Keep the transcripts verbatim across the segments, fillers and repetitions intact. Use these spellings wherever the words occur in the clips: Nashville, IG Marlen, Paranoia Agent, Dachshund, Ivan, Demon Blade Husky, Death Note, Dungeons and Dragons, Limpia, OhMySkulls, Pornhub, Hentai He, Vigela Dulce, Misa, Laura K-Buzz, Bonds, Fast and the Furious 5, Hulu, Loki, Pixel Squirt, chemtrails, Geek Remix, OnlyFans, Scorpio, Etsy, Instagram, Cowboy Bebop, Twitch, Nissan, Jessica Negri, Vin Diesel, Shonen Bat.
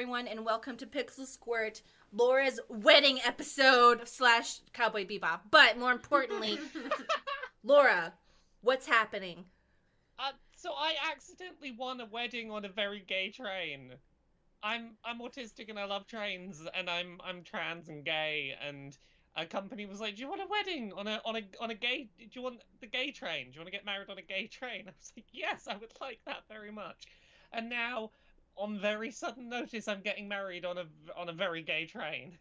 everyone, and welcome to Pixel Squirt, Laura's wedding episode slash Cowboy Bebop. But more importantly, Laura, what's happening? Uh, so I accidentally won a wedding on a very gay train. I'm I'm autistic and I love trains, and I'm I'm trans and gay, and a company was like, "Do you want a wedding on a on a on a gay? Do you want the gay train? Do you want to get married on a gay train?" I was like, "Yes, I would like that very much." And now, on very sudden notice, I'm getting married on a on a very gay train.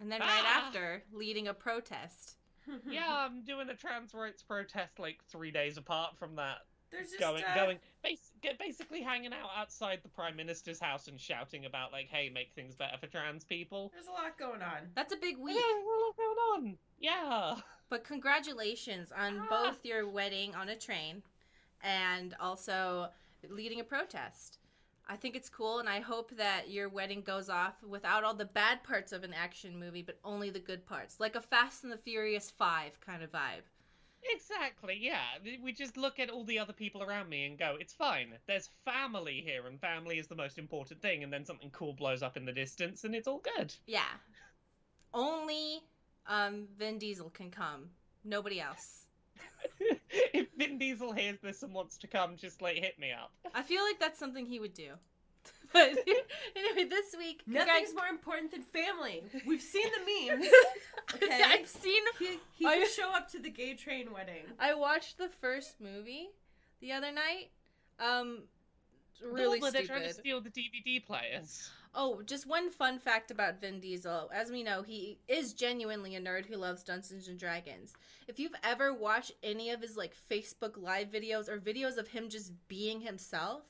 And then ah! right after, leading a protest. Yeah, I'm doing a trans rights protest like three days apart from that. There's just going, uh... going, basically hanging out outside the Prime Minister's house and shouting about, like, hey, make things better for trans people. There's a lot going on. That's a big week. Yeah, there's a lot going on. Yeah. But congratulations on ah. both your wedding on a train and also leading a protest. I think it's cool, and I hope that your wedding goes off without all the bad parts of an action movie, but only the good parts. Like a Fast and the Furious five kind of vibe. Exactly, yeah. We just look at all the other people around me and go, it's fine. There's family here, and family is the most important thing, and then something cool blows up in the distance, and it's all good. Yeah. Only um, Vin Diesel can come. Nobody else. If Vin Diesel hears this and wants to come, just, like, hit me up. I feel like that's something he would do. But anyway, this week... Nothing's more important than family. We've seen the memes. Okay? I've seen... He, he I, could show up to the gay train wedding. I watched the first movie the other night. Um, really no, stupid. They're trying to steal the D V D players. Oh, just one fun fact about Vin Diesel. As we know, he is genuinely a nerd who loves Dungeons and Dragons. If you've ever watched any of his, like, Facebook Live videos or videos of him just being himself,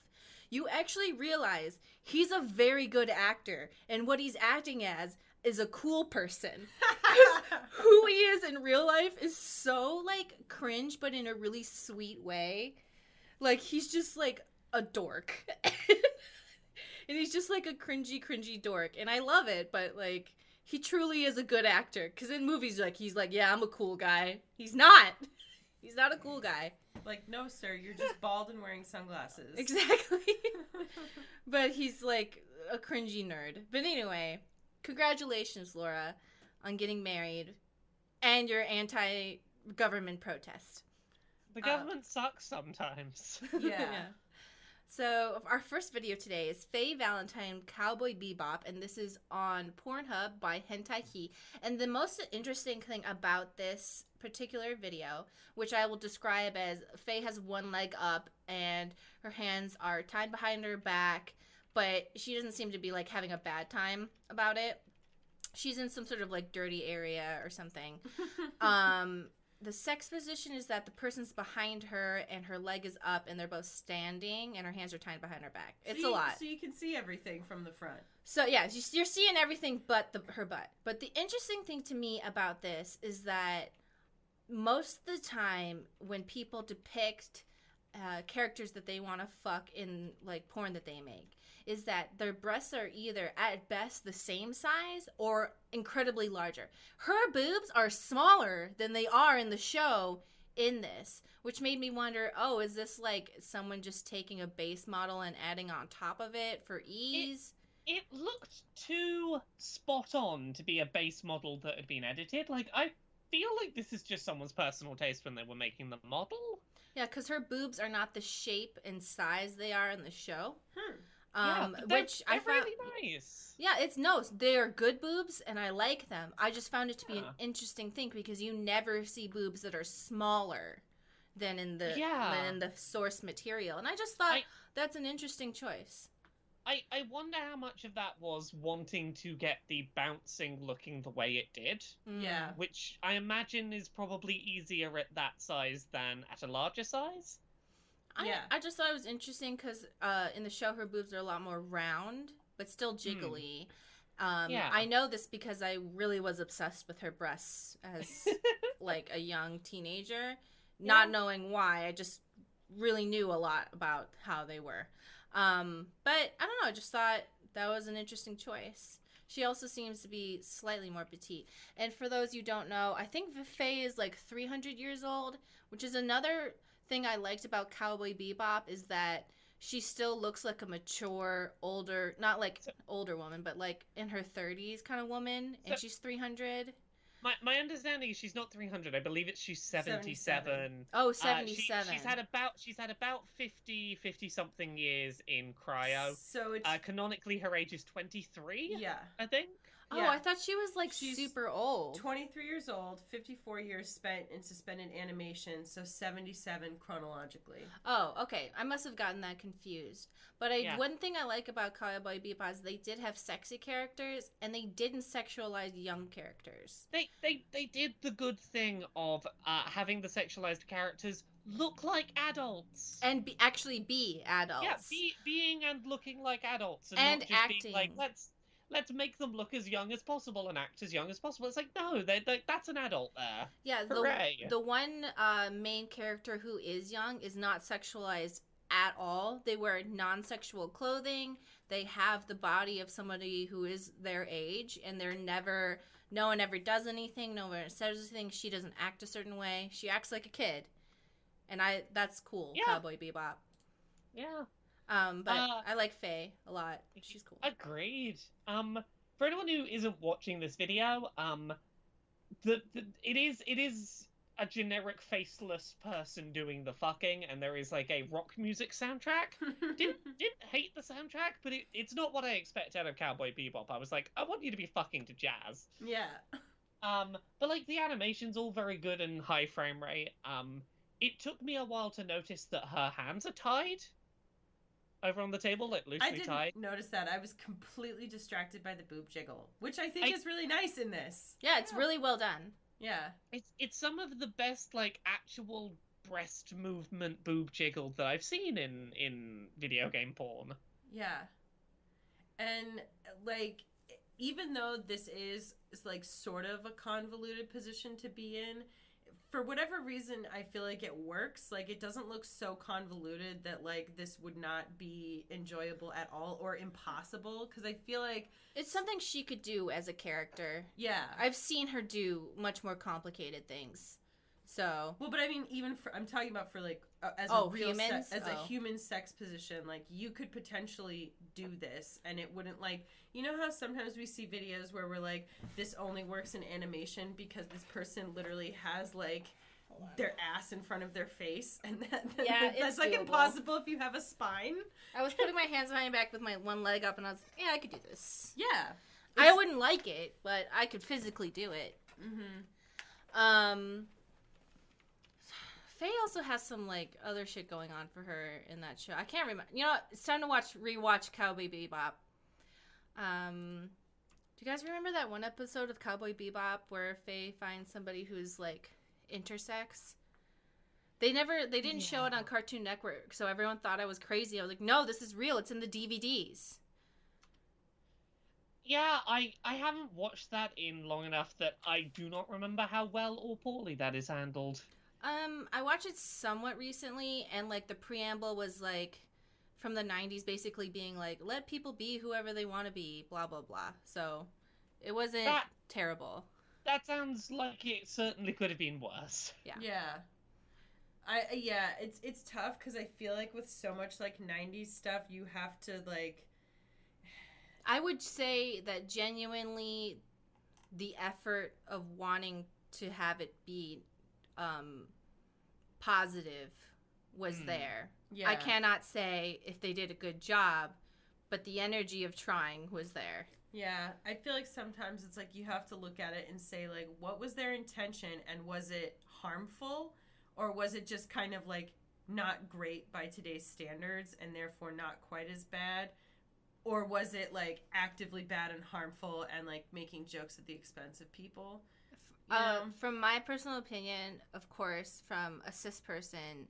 you actually realize he's a very good actor, and what he's acting as is a cool person. Who he is in real life is so, like, cringe, but in a really sweet way. Like, he's just, like, a dork. And he's just, like, a cringy, cringy dork. And I love it, but, like, he truly is a good actor. Because in movies, like, he's like, yeah, I'm a cool guy. He's not. He's not a cool guy. Like, no, sir, you're just bald and wearing sunglasses. Exactly. But he's, like, a cringy nerd. But anyway, congratulations, Laura, on getting married and your anti-government protest. The government uh, sucks sometimes. Yeah. Yeah. So our first video today is Faye Valentine, Cowboy Bebop, and this is on Pornhub by Hentai He. And the most interesting thing about this particular video, which I will describe as Faye has one leg up and her hands are tied behind her back, but she doesn't seem to be, like, having a bad time about it. She's in some sort of, like, dirty area or something. um... The sex position is that the person's behind her and her leg is up and they're both standing and her hands are tied behind her back. It's so you, a lot. So you can see everything from the front. So, yeah, you're seeing everything but the, her butt. But the interesting thing to me about this is that most of the time when people depict uh, characters that they want to fuck in, like, porn that they make, is that their breasts are either at best the same size or incredibly larger. Her boobs are smaller than they are in the show in this, which made me wonder, oh, is this like someone just taking a base model and adding on top of it for ease? It, it looked too spot on to be a base model that had been edited. Like, I feel like this is just someone's personal taste when they were making the model. Yeah, because her boobs are not the shape and size they are in the show. Hmm. Um, yeah, they're, which they're I found really nice. Yeah, it's no, they are good boobs, and I like them. I just found it to yeah. be an interesting thing because you never see boobs that are smaller than in the yeah. than in the source material, and I just thought I, that's an interesting choice. I I wonder how much of that was wanting to get the bouncing looking the way it did. Yeah, which I imagine is probably easier at that size than at a larger size. I, yeah. I just thought it was interesting because uh, in the show her boobs are a lot more round, but still jiggly. Mm. Um, yeah. I know this because I really was obsessed with her breasts as like a young teenager, not yeah. knowing why. I just really knew a lot about how they were. Um, but I don't know. I just thought that was an interesting choice. She also seems to be slightly more petite. And for those you don't know, I think Faye is like three hundred years old, which is another thing I liked about Cowboy Bebop is that she still looks like a mature, older, not like so, older woman, but like in her thirties kind of woman, so, and she's three hundred. My my understanding is she's not three hundred. I believe it's she's seventy-seven. seventy-seven. Oh, seventy-seven. Uh, she, she's had about she's had about fifty, fifty something years in cryo. So it's uh, canonically her age is twenty-three. Yeah, I think. Oh, yeah. I thought she was like she's super old. twenty-three years old, fifty-four years spent in suspended animation, so seventy-seven chronologically. Oh, okay. I must have gotten that confused. But I, yeah. one thing I like about Cowboy Bebop is they did have sexy characters, and they didn't sexualize young characters. They they, they did the good thing of uh, having the sexualized characters look like adults and be, actually be adults. Yeah, be, being and looking like adults, and, and not just acting being like let's. Let's make them look as young as possible and act as young as possible. It's like, no, they, they, that's an adult there. Yeah, the, the one uh, main character who is young is not sexualized at all. They wear non-sexual clothing. They have the body of somebody who is their age, and they're never, no one ever does anything. No one says anything. She doesn't act a certain way. She acts like a kid. And I, that's cool, yeah. Cowboy Bebop. Yeah. Um, but uh, I like Faye a lot. She's cool. Agreed. Um, for anyone who isn't watching this video, um, the, the it is it is a generic faceless person doing the fucking, and there is like a rock music soundtrack. didn't didn't hate the soundtrack, but it, it's not what I expect out of Cowboy Bebop. I was like, I want you to be fucking to jazz. Yeah. Um, but like the animation's all very good and high frame rate. Um, it took me a while to notice that her hands are tied. Over on the table, like loosely tied. I didn't tied. notice that. I was completely distracted by the boob jiggle, which I think I, is really nice in this. Yeah, it's yeah. really well done. Yeah, it's it's some of the best like actual breast movement boob jiggle that I've seen in in video game porn. Yeah, and like even though this is, is like sort of a convoluted position to be in. For whatever reason, I feel like it works. Like, it doesn't look so convoluted that, like, this would not be enjoyable at all or impossible. Because I feel like... It's something she could do as a character. Yeah. I've seen her do much more complicated things. So... Well, but I mean, even for... I'm talking about for, like, uh, as, oh, a real humans? Se- as oh. a human sex position. Like, you could potentially do this, and it wouldn't, like... You know how sometimes we see videos where we're like, this only works in animation because this person literally has, like, their ass in front of their face? And that, that, yeah, that, that's, like, doable. Impossible if you have a spine. I was putting my hands behind my back with my one leg up, and I was like, yeah, I could do this. Yeah. I wouldn't like it, but I could physically do it. Mm-hmm. Um... Faye also has some, like, other shit going on for her in that show. I can't remember. You know, it's time to watch rewatch Cowboy Bebop. Um, do you guys remember that one episode of Cowboy Bebop where Faye finds somebody who's, like, intersex? They never, they didn't yeah. show it on Cartoon Network, so everyone thought I was crazy. I was like, no, this is real. It's in the D V Ds. Yeah, I, I haven't watched that in long enough that I do not remember how well or poorly that is handled. Um, I watched it somewhat recently, and, like, the preamble was, like, from the nineties basically being, like, let people be whoever they want to be, blah, blah, blah. So, it wasn't that, terrible. That sounds like it certainly could have been worse. Yeah. Yeah. I, yeah, it's, it's tough, because I feel like with so much, like, nineties stuff, you have to, like... I would say that genuinely the effort of wanting to have it be... Um, positive was mm. there. Yeah. I cannot say if they did a good job, but the energy of trying was there. Yeah, I feel like sometimes it's like you have to look at it and say, like, what was their intention, and was it harmful, or was it just kind of like not great by today's standards and therefore not quite as bad, or was it like actively bad and harmful and like making jokes at the expense of people? Yeah. Um, from my personal opinion, of course, from a cis person,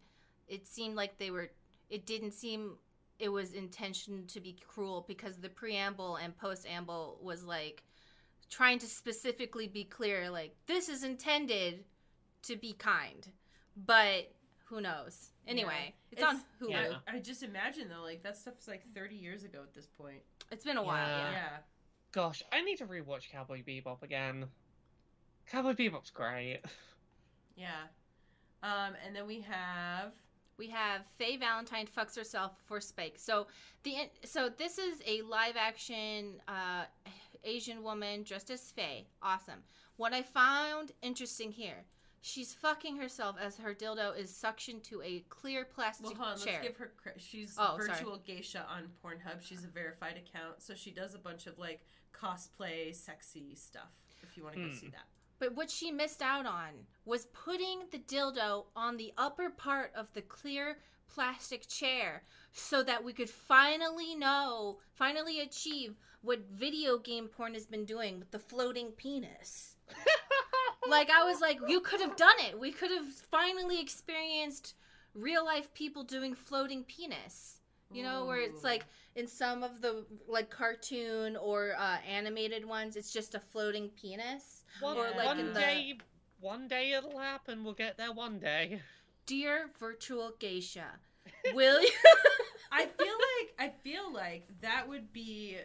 it seemed like they were, it didn't seem it was intentioned to be cruel, because the preamble and postamble was like trying to specifically be clear, like, this is intended to be kind, but who knows? Anyway, yeah. it's, it's on Hulu. Yeah. I just imagine though, like, that stuff's like thirty years ago at this point. It's been a yeah. while. Yeah. yeah. Gosh, I need to rewatch Cowboy Bebop again. Cowboy Bebop's great. Yeah. Um, and then we have we have Faye Valentine fucks herself for Spike. So the so this is a live action uh, Asian woman dressed as Faye. Awesome. What I found interesting here, she's fucking herself as her dildo is suctioned to a clear plastic well, hold on, chair. Let's give her. She's oh, virtual sorry. geisha on Pornhub. She's a verified account, so she does a bunch of like cosplay, sexy stuff. If you want to go mm. see that. But what she missed out on was putting the dildo on the upper part of the clear plastic chair so that we could finally know, finally achieve what video game porn has been doing with the floating penis. Like, I was like, you could have done it. We could have finally experienced real life people doing floating penis. You know, where it's like in some of the like cartoon or uh, animated ones, it's just a floating penis. One, or like one in the... day, one day it'll happen. We'll get there one day. Dear virtual geisha, will you? I feel like I feel like that would be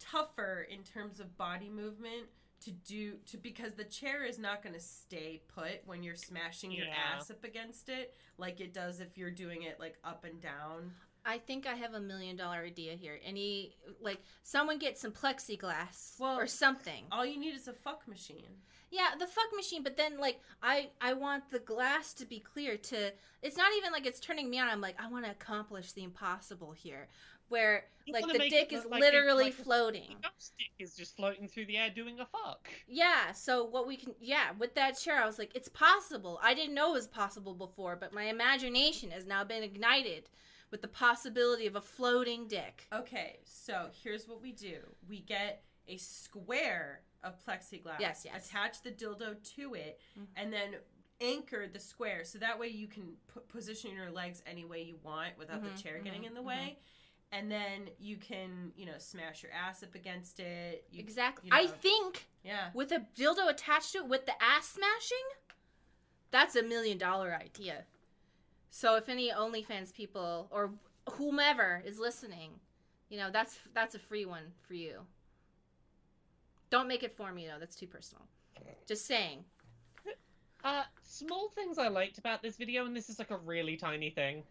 tougher in terms of body movement to do to because the chair is not going to stay put when you're smashing yeah. your ass up against it like it does if you're doing it like up and down. I think I have a million dollar idea here. Any, like, someone get some plexiglass well, or something. All you need is a fuck machine. Yeah, the fuck machine. But then, like, I, I want the glass to be clear to, it's not even like it's turning me on. I'm like, I want to accomplish the impossible here. Where, you like, the dick is like literally it's like floating. The stick is just floating through the air doing a fuck. Yeah, so what we can, yeah, with that chair, I was like, it's possible. I didn't know it was possible before, but my imagination has now been ignited with the possibility of a floating dick. Okay, so here's what we do. We get a square of plexiglass, yes, yes. attach the dildo to it, mm-hmm. and then anchor the square. So that way you can p- position your legs any way you want without mm-hmm, the chair mm-hmm, getting in the mm-hmm. way. And then you can, you know, smash your ass up against it. You, exactly. You know, I think yeah. with a dildo attached to it with the ass smashing, that's a million dollar idea. So if any OnlyFans people or whomever is listening, you know, that's that's a free one for you. Don't make it for me, though. That's too personal. Just saying. Uh, small things I liked about this video, and this is like a really tiny thing.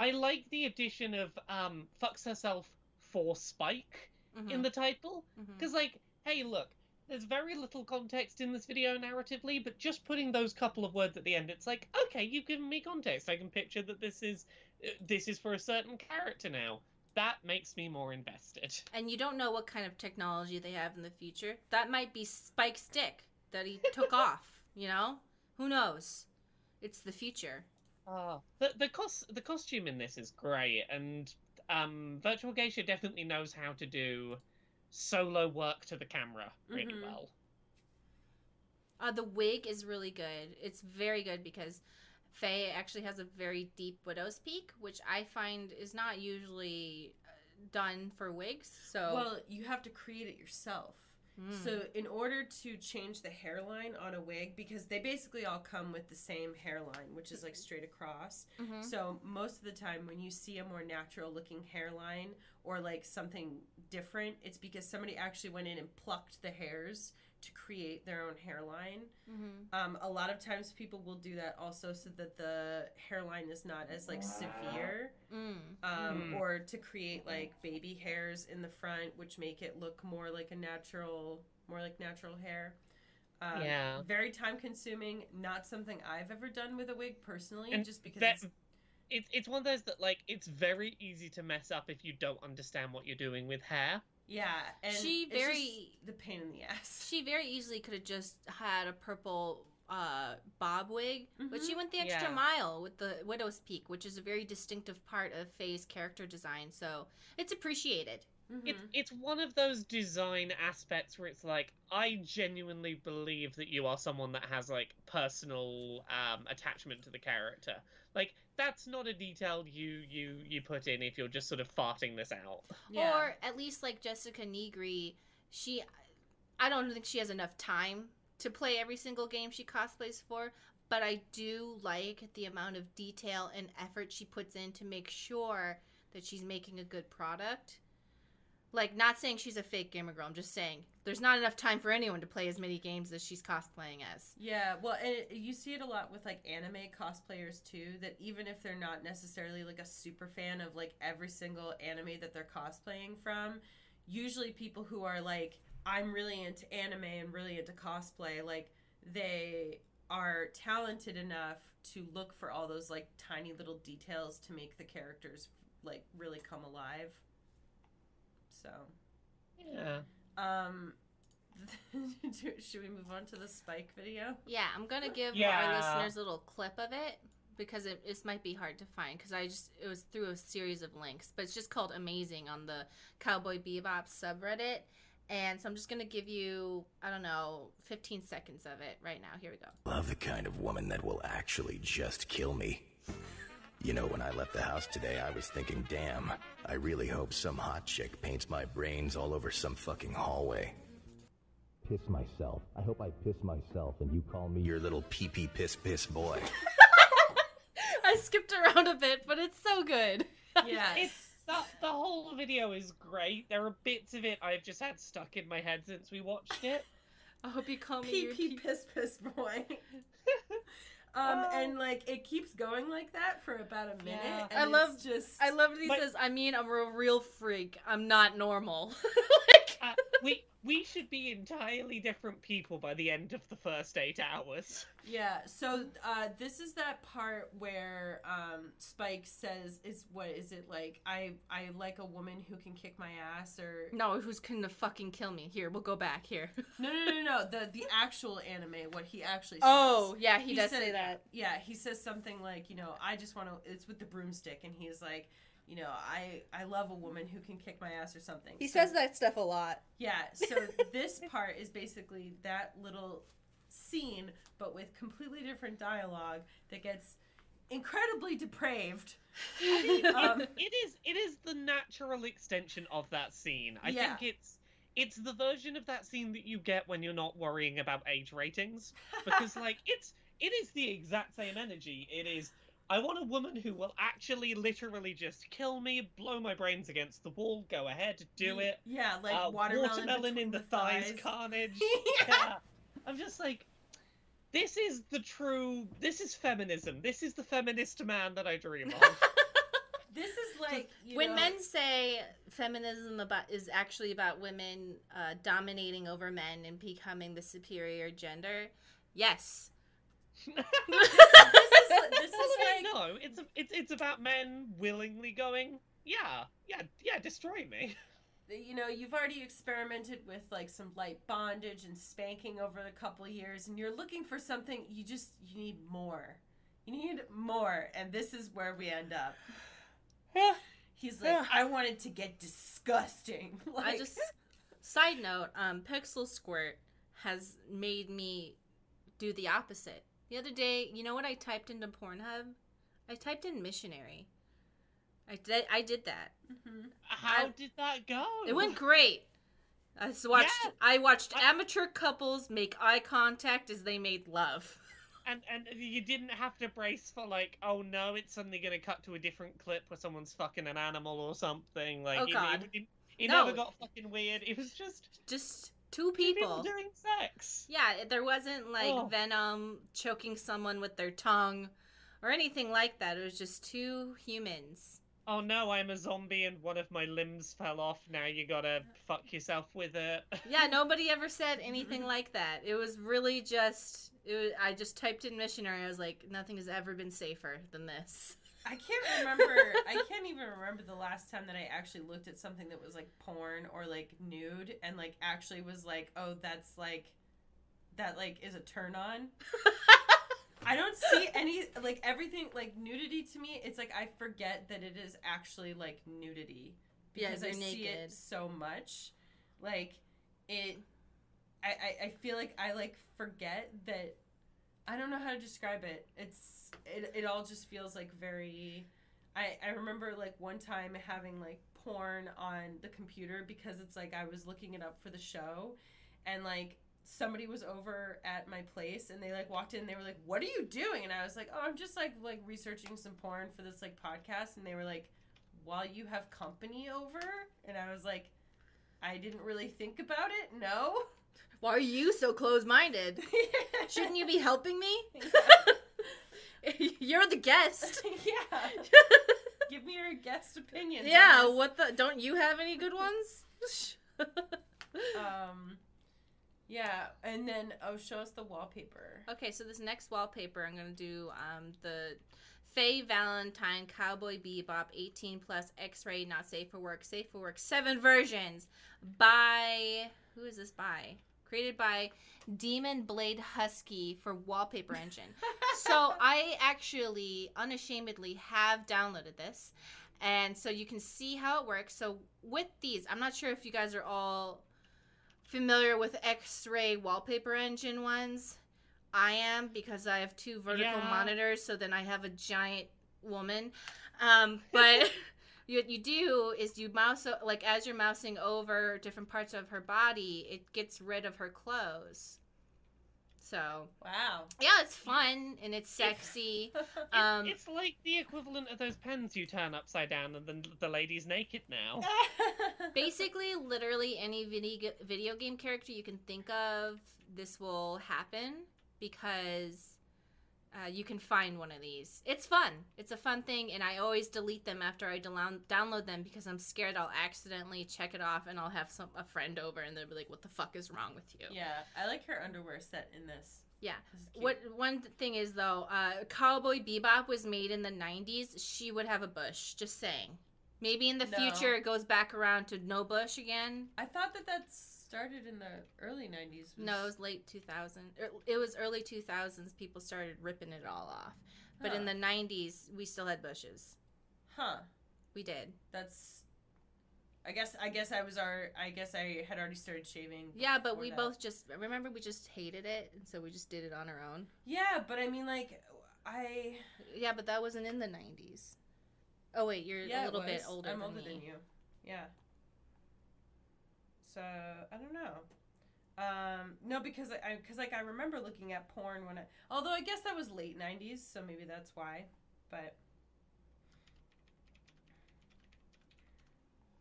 I like the addition of um, fucks herself for Spike mm-hmm. in the title. Because, mm-hmm. like, hey, look, there's very little context in this video narratively, but just putting those couple of words at the end, it's like, okay, you've given me context. I can picture that this is uh, this is for a certain character now. That makes me more invested. And you don't know what kind of technology they have in the future. That might be Spike's dick that he took off, you know? Who knows? It's the future. Oh, the the, cos- the costume in this is great, and um, Virtual Geisha definitely knows how to do solo work to the camera really mm-hmm. well. Uh, the wig is really good. It's very good because Faye actually has a very deep widow's peak, which I find is not usually done for wigs. So well, you have to create it yourself. Mm. So in order to change the hairline on a wig, because they basically all come with the same hairline, which is like straight across. Mm-hmm. So most of the time when you see a more natural looking hairline or like something different, it's because somebody actually went in and plucked the hairs to create their own hairline. Mm-hmm. Um, a lot of times people will do that also so that the hairline is not as like severe mm. Um, mm. or to create like baby hairs in the front, which make it look more like a natural, more like natural hair. Um, yeah. Very time consuming, not something I've ever done with a wig personally, and just because that- it's It's it's one of those that, like, it's very easy to mess up if you don't understand what you're doing with hair. Yeah, and she it's very just the pain in the ass. She very easily could have just had a purple uh, bob wig, mm-hmm. but she went the extra yeah. mile with the widow's peak, which is a very distinctive part of Faye's character design, so it's appreciated. Mm-hmm. It's, it's one of those design aspects where it's like, I genuinely believe that you are someone that has, like, personal um, attachment to the character. Like, that's not a detail you, you, you put in if you're just sort of farting this out. Yeah. Or at least, like, Jessica Negri, she, I don't think she has enough time to play every single game she cosplays for, but I do like the amount of detail and effort she puts in to make sure that she's making a good product. Like, not saying she's a fake gamer girl. I'm just saying there's not enough time for anyone to play as many games as she's cosplaying as. Yeah, well, and it, you see it a lot with, like, anime cosplayers, too, that even if they're not necessarily, like, a super fan of, like, every single anime that they're cosplaying from, usually people who are, like, I'm really into anime and really into cosplay, like, they are talented enough to look for all those, like, tiny little details to make the characters, like, really come alive. So, yeah. Um, should we move on to the Spike video? Yeah, I'm gonna give yeah. our listeners a little clip of it because it this might be hard to find because I just it was through a series of links, but it's just called "Amazing" on the Cowboy Bebop subreddit, and so I'm just gonna give you I don't know fifteen seconds of it right now. Here we go. Love the kind of woman that will actually just kill me. You know, when I left the house today, I was thinking, damn, I really hope some hot chick paints my brains all over some fucking hallway. Piss myself. I hope I piss myself and you call me your little pee-pee piss-piss boy. I skipped around a bit, but it's so good. Yeah, it's, the whole video is great. There are bits of it I've just had stuck in my head since we watched it. I hope you call me pee-pee your pee-pee piss-piss boy. Um, oh. And, like, it keeps going like that for about a minute. Yeah. And I love just. I love that he but, says, I mean, I'm a real freak. I'm not normal. Like, uh, we we should be entirely different people by the end of the first eight hours. Yeah, so uh, this is that part where um, Spike says, "Is what is it like? I, I like a woman who can kick my ass or... No, who's gonna fucking kill me. Here, we'll go back here." No, no, no, no. The the actual anime, what he actually says. Oh, yeah, he, he does said, say that. Yeah, he says something like, you know, I just want to... It's with the broomstick, and he's like... You know, I, I love a woman who can kick my ass or something. He so, says that stuff a lot. Yeah, so this part is basically that little scene, but with completely different dialogue that gets incredibly depraved. It is, um, it is, it is the natural extension of that scene. I yeah. think it's it's the version of that scene that you get when you're not worrying about age ratings. Because, like, it's it is the exact same energy. It is... I want a woman who will actually literally just kill me, blow my brains against the wall, go ahead, do it. Yeah, like uh, watermelon, watermelon in the thighs, thighs carnage. Yeah. Yeah. I'm just like, this is the true, this is feminism. This is the feminist man that I dream of. This is like, you when know, men say feminism about, is actually about women uh, dominating over men and becoming the superior gender. Yes. this, this is, this is like... No, it's, it's it's about men willingly going, yeah, yeah, yeah, destroy me. You know, you've already experimented with, like, some light bondage and spanking over a couple of years, and you're looking for something, you just, you need more. You need more, and this is where we end up. He's like, I wanted to get disgusting. Like... I just, side note, um, Pixel Squirt has made me do the opposite. The other day, you know what I typed into Pornhub? I typed in missionary. I did, I did that. Mm-hmm. How I, did that go? It went great. I watched, yeah. I watched I... amateur couples make eye contact as they made love. And and you didn't have to brace for, like, oh no, it's suddenly going to cut to a different clip where someone's fucking an animal or something. Like, oh, it, God. It, it, it no. never got fucking weird. It was just... Just... Two people. Two people doing sex. Yeah, there wasn't, like, oh. Venom choking someone with their tongue or anything like that. It was just two humans. Oh, no, I'm a zombie and one of my limbs fell off. Now you gotta fuck yourself with it. Yeah, nobody ever said anything like that. It was really just... It was, I just typed in missionary. I was like, nothing has ever been safer than this. I can't remember... I can't even remember the last time that I actually looked at something that was, like, porn or, like, nude and, like, actually was like, oh, that's, like... That, like, is a turn-on. I don't see any... Like, everything... Like, nudity to me, it's like I forget that it is actually, like, nudity. Because yeah, I naked. see it so much. Like, it... I, I, I feel like I, like, forget that... I don't know how to describe it. It's it, it all just feels like very... I, I remember, like, one time having, like, porn on the computer because it's, like, I was looking it up for the show. And, like, somebody was over at my place and they, like, walked in and they were like, what are you doing? And I was like, oh, I'm just, like, like researching some porn for this, like, podcast. And they were like, while you have company over? And I was like, I didn't really think about it, no. Why are you so close-minded? Shouldn't you be helping me? Yeah. You're the guest. Yeah. Give me your guest opinion. Yeah, what the... Don't you have any good ones? um... Yeah, and then, oh, show us the wallpaper. Okay, so this next wallpaper, I'm going to do um, the Faye Valentine Cowboy Bebop eighteen plus X-ray, not safe for work, safe for work, seven versions by, who is this by? Created by Demon Blade Husky for Wallpaper Engine. So I actually unashamedly have downloaded this, and so you can see how it works. So with these, I'm not sure if you guys are all familiar with X-ray wallpaper engine ones. I am, because I have two vertical yeah. monitors, so then I have a giant woman. Um, but what you do is you mouse, like as you're mousing over different parts of her body, it gets rid of her clothes. So wow, yeah, it's fun and it's sexy. Um, it's, it's like the equivalent of those pens you turn upside down, and then the lady's naked now. Basically, literally any video video game character you can think of, this will happen because uh, you can find one of these. It's fun. It's a fun thing, and I always delete them after I download them because I'm scared I'll accidentally check it off, and I'll have some a friend over, and they'll be like, "What the fuck is wrong with you?" Yeah, I like her underwear set in this. Yeah. This what one thing is though, uh, Cowboy Bebop was made in the nineties. She would have a bush. Just saying. Maybe in the no. future it goes back around to no bush again. I thought that that's. Started in the early nineties. Was... No, it was late two thousands. It was early two thousands. People started ripping it all off. But huh. in the nineties, we still had bushes. Huh. We did. That's. I guess. I guess I was. Our, I guess I had already started shaving. Yeah, but we that. both just remember we just hated it, and so we just did it on our own. Yeah, but I mean, like, I. Yeah, but that wasn't in the nineties. Oh wait, you're yeah, a little bit older. I'm than older me. than you. Yeah. So I don't know. Um, no, because I, because like I remember looking at porn when I, although I guess that was late nineties, so maybe that's why. But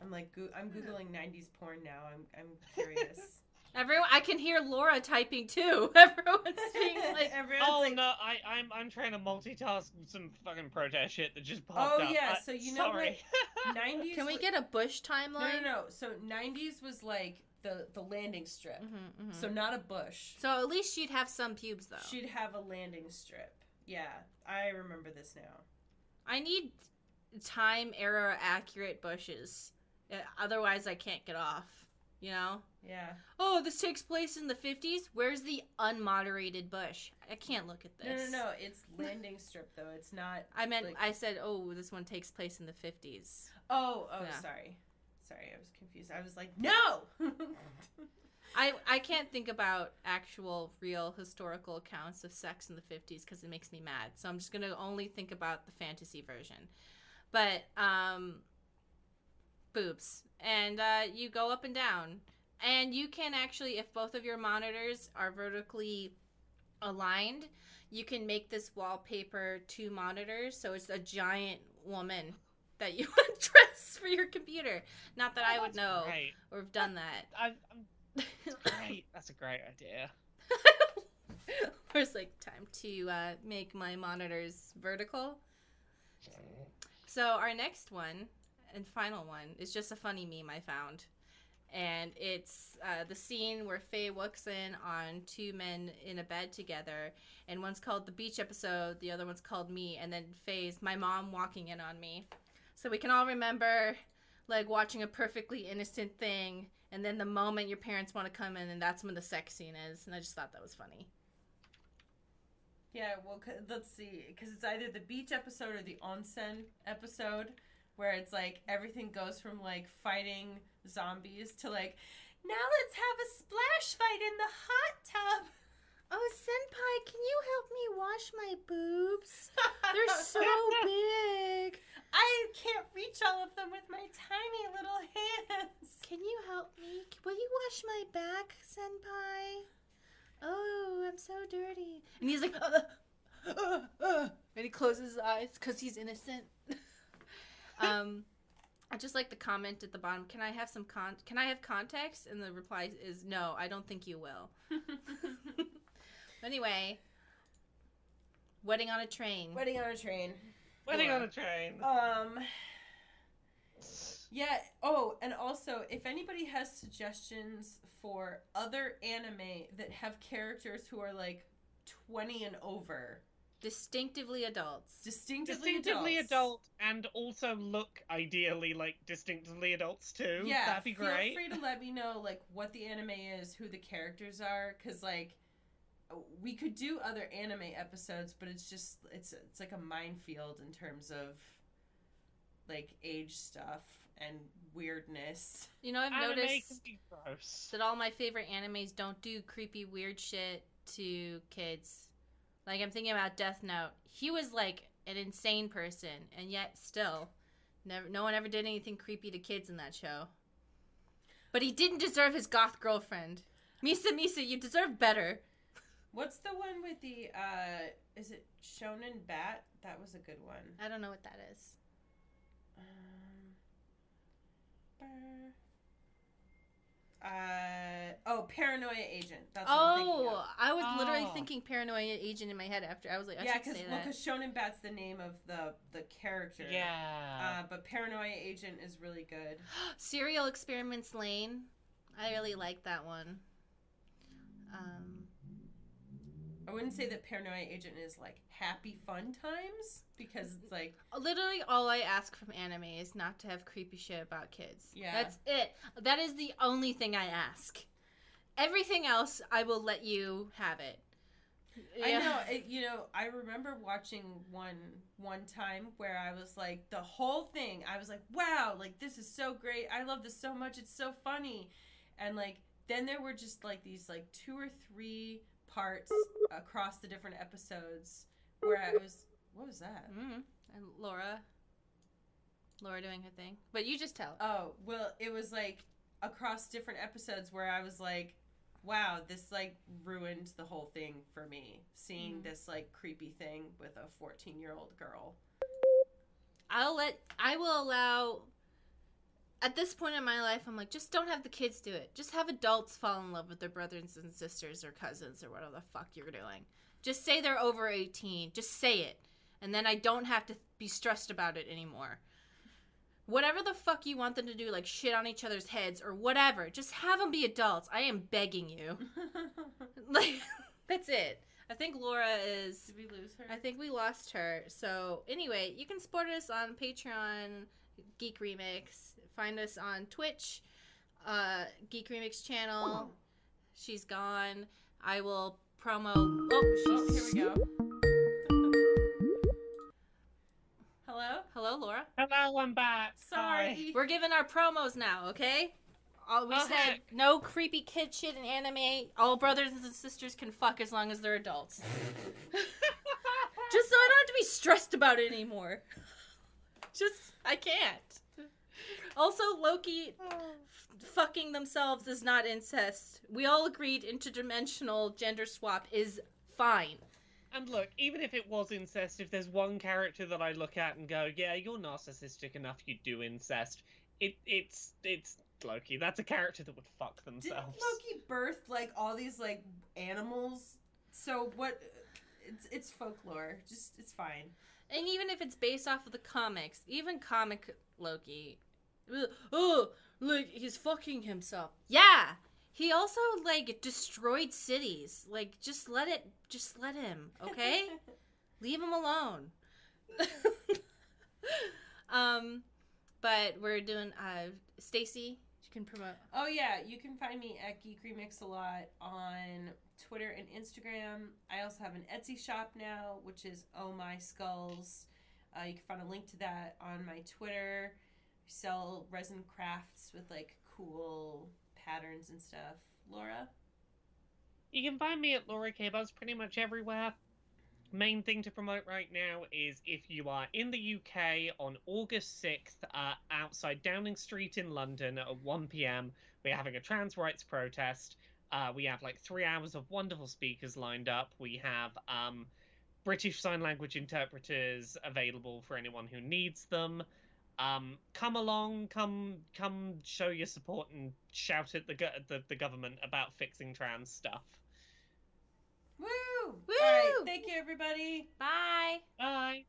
I'm like, I'm googling nineties porn now. I'm, I'm curious. Everyone, I can hear Laura typing too. Everyone's being like, everyone's oh like, no, I, I'm, I'm trying to multitask some fucking protest shit that just popped oh, up. Oh yeah, I, so you know what? nineties. Can we get a bush timeline? No, no, no. So nineties was like the the landing strip. Mm-hmm, mm-hmm. So not a bush. So at least she'd have some pubes though. She'd have a landing strip. Yeah, I remember this now. I need time era accurate bushes. Otherwise, I can't get off. You know? Yeah. Oh, this takes place in the fifties? Where's the unmoderated bush? I can't look at this. No, no, no. It's landing strip, though. It's not... I meant... Like... I said, oh, this one takes place in the fifties. Oh, oh, yeah. sorry. Sorry, I was confused. I was like, no! I, I can't think about actual, real, historical accounts of sex in the fifties because it makes me mad. So I'm just going to only think about the fantasy version. But, um... boobs, and uh, you go up and down, and you can actually, if both of your monitors are vertically aligned, you can make this wallpaper two monitors, so it's a giant woman that you would dress for your computer. Not that oh, I would know great. or have done that. I, I'm, that's great. That's a great idea. It's like time to uh, make my monitors vertical. So our next one. And final one is just a funny meme I found, and it's uh, the scene where Faye walks in on two men in a bed together, and one's called the beach episode, the other one's called me, and then Faye's my mom walking in on me. So we can all remember like watching a perfectly innocent thing, and then the moment your parents want to come in, and that's when the sex scene is, and I just thought that was funny. Yeah, well, let's see, because it's either the beach episode or the onsen episode. Where it's like everything goes from like fighting zombies to like, now let's have a splash fight in the hot tub. Oh, senpai, can you help me wash my boobs? They're so big. I can't reach all of them with my tiny little hands. Can you help me? Will you wash my back, senpai? Oh, I'm so dirty. And he's like, uh, uh, uh, and he closes his eyes because he's innocent. Um, I just like the comment at the bottom. Can I have some con? Can I have context? And the reply is no. I don't think you will. Anyway, wedding on a train. Wedding on a train. Wedding on a train. Um. Yeah. Oh, and also, if anybody has suggestions for other anime that have characters who are like twenty and over. Distinctively adults. Distinctively, distinctively adults. adult, and also look ideally like distinctively adults too. Yeah, that'd be feel great. Feel free to let me know like what the anime is, who the characters are, because like we could do other anime episodes, but it's just it's it's like a minefield in terms of like age stuff and weirdness. You know, I've anime noticed can be gross. That all my favorite animes don't do creepy weird shit to kids. Like, I'm thinking about Death Note. He was, like, an insane person, and yet still, never, no one ever did anything creepy to kids in that show. But he didn't deserve his goth girlfriend. Misa, Misa, you deserve better. What's the one with the, uh, is it Shonen Bat? That was a good one. I don't know what that is. Um, burr. Uh oh, Paranoia Agent. That's what I'm thinking of. I was oh. literally thinking Paranoia Agent in my head after. I was like, I yeah, should say well, that. Yeah, because Shonen Bat's the name of the the character. Yeah. Uh, but Paranoia Agent is really good. Serial Experiments Lane. I really like that one. Um, I wouldn't say that Paranoia Agent is like happy fun times because it's like literally all I ask from anime is not to have creepy shit about kids. Yeah, that's it. That is the only thing I ask. Everything else, I will let you have it. Yeah. I know. It, you know, I remember watching one one time where I was like the whole thing. I was like, wow, like this is so great. I love this so much. It's so funny, and like then there were just like these like two or three parts across the different episodes where I was what was that mm-hmm. and Laura Laura doing her thing, but you just tell oh well it was like across different episodes where I was like, wow, this like ruined the whole thing for me seeing mm-hmm. this like creepy thing with a fourteen year old girl. I'll let I will allow at this point in my life, I'm like, just don't have the kids do it. Just have adults fall in love with their brothers and sisters or cousins or whatever the fuck you're doing. Just say they're over eighteen. Just say it. And then I don't have to be stressed about it anymore. Whatever the fuck you want them to do, like shit on each other's heads or whatever, just have them be adults. I am begging you. Like, that's it. I think Laura is... Did we lose her? I think we lost her. So, anyway, you can support us on Patreon... Geek Remix. Find us on Twitch, uh, Geek Remix channel. She's gone. I will promo. Oh, she's... oh, here we go. Hello? Hello, Laura? Hello, I'm back. Sorry. Hi. We're giving our promos now, okay? All, we oh, said heck. no creepy kid shit in anime. All brothers and sisters can fuck as long as they're adults. Just so I don't have to be stressed about it anymore. Just, I can't. Also, Loki oh. fucking themselves is not incest. We all agreed interdimensional gender swap is fine. And look, even if it was incest, if there's one character that I look at and go, yeah, you're narcissistic enough, you do incest, it it's it's Loki. That's a character that would fuck themselves. Didn't Loki birth, like, all these, like, animals? So what... It's it's folklore. Just, it's fine. And even if it's based off of the comics, even comic Loki, oh, look, he's fucking himself. Yeah! He also, like, destroyed cities. Like, just let it, just let him, okay? Leave him alone. um, but we're doing, uh, Stacy, you can promote. Oh, yeah, you can find me at GeekRemixalot on Twitter and Instagram. I also have an Etsy shop now, which is OhMySkulls. Uh, you can find a link to that on my Twitter. We sell resin crafts with like cool patterns and stuff. Laura? You can find me at Laura K-Buzz pretty much everywhere. Main thing to promote right now is if you are in the U K on August sixth, uh, outside Downing Street in London at one p m, we're having a trans rights protest. Uh, we have like three hours of wonderful speakers lined up. We have um, British Sign Language interpreters available for anyone who needs them. Um, come along, come come show your support and shout at the the, the government about fixing trans stuff. Woo! Woo! All right, thank you, everybody. Bye. Bye.